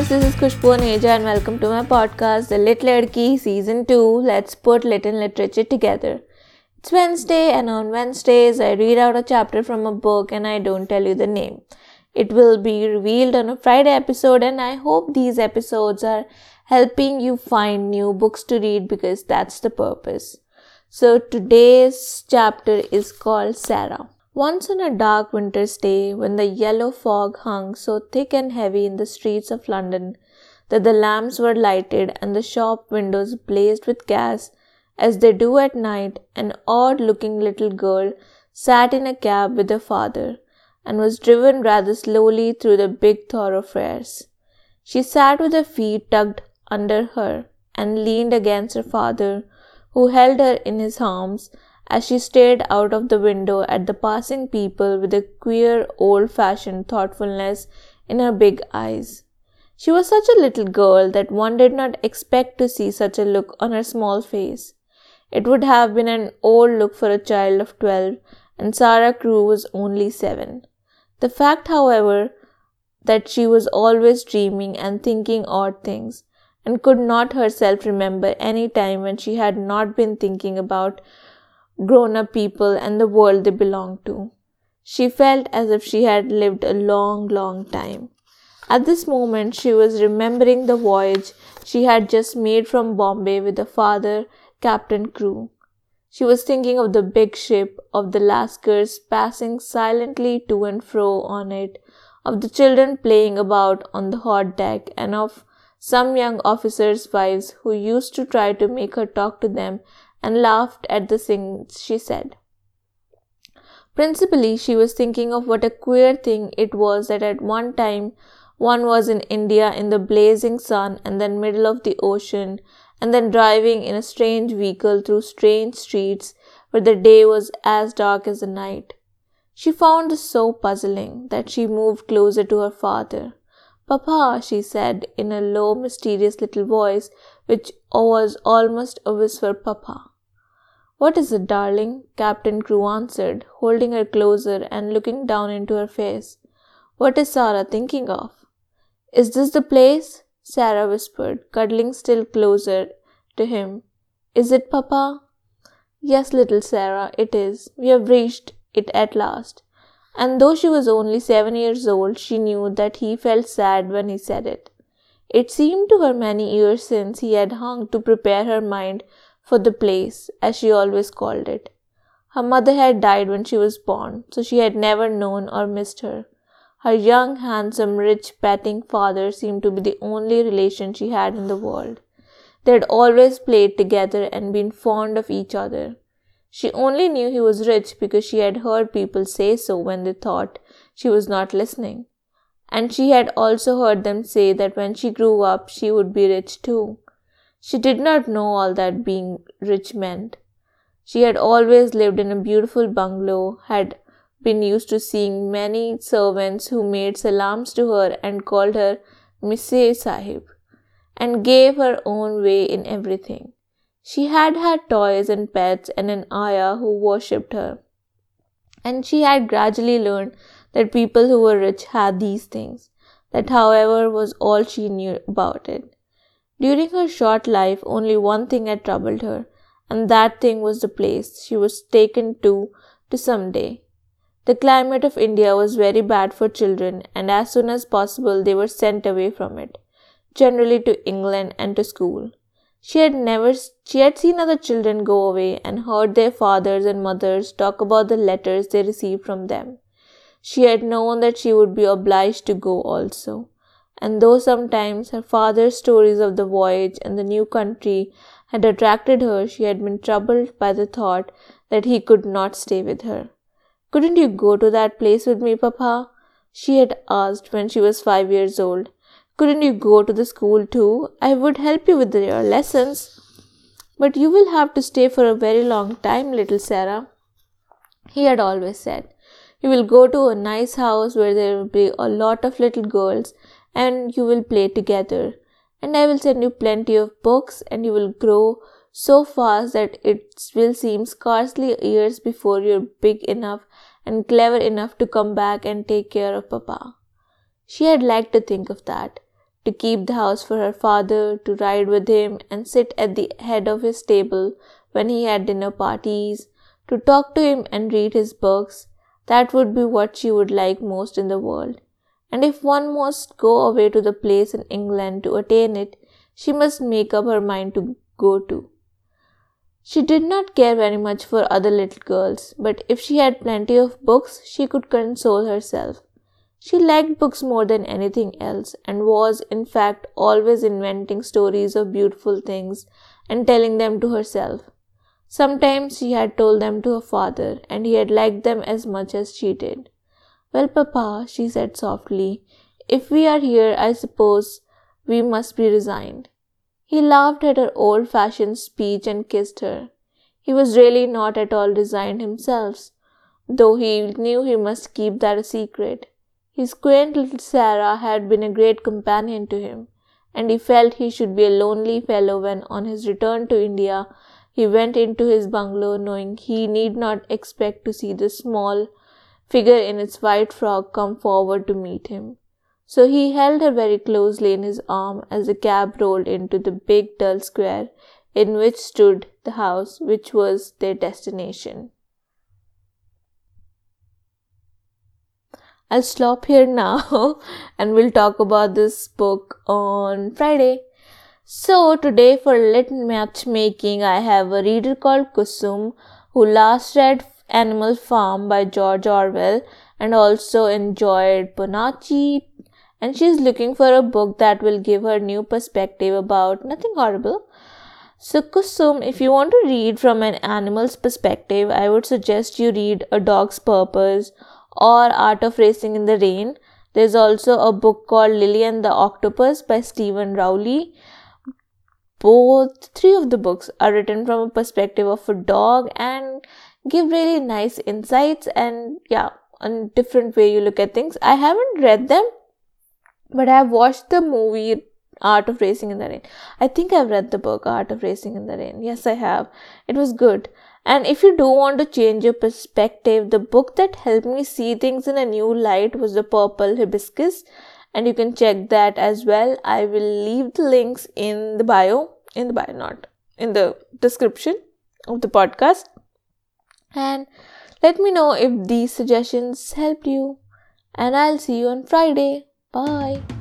listeners, this is Khushboo Aneja and welcome to my podcast, The Lit Ladki Season 2. Let's put lit and literature together. It's Wednesday, and on Wednesdays, I read out a chapter from a book and I don't tell you the name. It will be revealed on a Friday episode, and I hope these episodes are helping you find new books to read because that's the purpose. So today's chapter is called Sara. Once on a dark winter's day, when the yellow fog hung so thick and heavy in the streets of London that the lamps were lighted and the shop windows blazed with gas as they do at night, an odd-looking little girl sat in a cab with her father and was driven rather slowly through the big thoroughfares. She sat with her feet tucked under her and leaned against her father, who held her in his arms as she stared out of the window at the passing people with a queer, old-fashioned thoughtfulness in her big eyes. She was such a little girl that one did not expect to see such a look on her small face. It would have been an old look for a child of 12, and Sara Crewe was only 7. The fact, however, that she was always dreaming and thinking odd things, and could not herself remember any time when she had not been thinking about grown-up people and the world they belonged to. She felt as if she had lived a long, long time. At this moment, she was remembering the voyage she had just made from Bombay with her father, Captain Crewe. She was thinking of the big ship, of the Lascars passing silently to and fro on it, of the children playing about on the hot deck, and of some young officers' wives who used to try to make her talk to them and laughed at the things she said. Principally, she was thinking of what a queer thing it was that at one time one was in India in the blazing sun and then middle of the ocean and then driving in a strange vehicle through strange streets where the day was as dark as the night. She found this so puzzling that she moved closer to her father. "Papa," she said in a low, mysterious little voice, which was almost a whisper. "Papa." "What is it, darling?" Captain Crewe answered, holding her closer and looking down into her face. "What is Sara thinking of?" "Is this the place?" Sara whispered, cuddling still closer to him. "Is it, Papa?" "Yes, little Sara, it is. We have reached it at last." And though she was only 7 years old, she knew that he felt sad when he said it. It seemed to her many years since he had hung to prepare her mind for the place, as she always called it. Her mother had died when she was born, so she had never known or missed her. Her young, handsome, rich, patting father seemed to be the only relation she had in the world. They had always played together and been fond of each other. She only knew he was rich because she had heard people say so when they thought she was not listening. And she had also heard them say that when she grew up, she would be rich too. She did not know all that being rich meant. She had always lived in a beautiful bungalow, had been used to seeing many servants who made salams to her and called her Missee Sahib, and gave her own way in everything. She had had toys and pets and an ayah who worshipped her. And she had gradually learned that people who were rich had these things. That, however, was all she knew about it. During her short life, only one thing had troubled her, and that thing was the place she was taken to some day. The climate of India was very bad for children, and as soon as possible they were sent away from it, generally to England and to school. She had seen other children go away and heard their fathers and mothers talk about the letters they received from them. She had known that she would be obliged to go also, and though sometimes her father's stories of the voyage and the new country had attracted her, she had been troubled by the thought that he could not stay with her. "Couldn't you go to that place with me, Papa?" she had asked when she was 5 years old. "Couldn't you go to the school too? I would help you with your lessons. But you will have to stay for a very long time, little Sara," he had always said. "You will go to a nice house where there will be a lot of little girls and you will play together. And I will send you plenty of books and you will grow so fast that it will seem scarcely years before you are big enough and clever enough to come back and take care of Papa." She had liked to think of that. to keep the house for her father, to ride with him and sit at the head of his table when he had dinner parties, to talk to him and read his books. That would be what she would like most in the world. And if one must go away to the place in England to attain it, she must make up her mind to go to. She did not care very much for other little girls, but if she had plenty of books, she could console herself. She liked books more than anything else and was, in fact, always inventing stories of beautiful things and telling them to herself. Sometimes she had told them to her father, and he had liked them as much as she did. "Well, Papa," she said softly, "if we are here, I suppose we must be resigned." He laughed at her old-fashioned speech and kissed her. He was really not at all resigned himself, though he knew he must keep that a secret. His quaint little Sarah had been a great companion to him, and he felt he should be a lonely fellow when, on his return to India, he went into his bungalow, knowing he need not expect to see the small figure in its white frock come forward to meet him. So he held her very closely in his arm as the cab rolled into the big dull square in which stood the house which was their destination. I'll stop here now and we'll talk about this book on Friday. So today for Lit Matchmaking, I have a reader called Kusum who last read Animal Farm by George Orwell and also enjoyed Ponachi. And she's looking for a book that will give her new perspective about nothing horrible. So Kusum, if you want to read from an animal's perspective, I would suggest you read A Dog's Purpose or Art of Racing in the Rain. There's also a book called Lily and the Octopus by Stephen Rowley. Three of the books are written from a perspective of a dog and give really nice insights and a different way you look at things. I haven't read them, but I've watched the movie Art of Racing in the Rain. I think I've read the book Art of Racing in the Rain. Yes, I have. It was good. And if you do want to change your perspective, the book that helped me see things in a new light was The Purple Hibiscus. And you can check that as well. I will leave the links in the bio. Not in the description of the podcast. And let me know if these suggestions helped you. And I'll see you on Friday. Bye.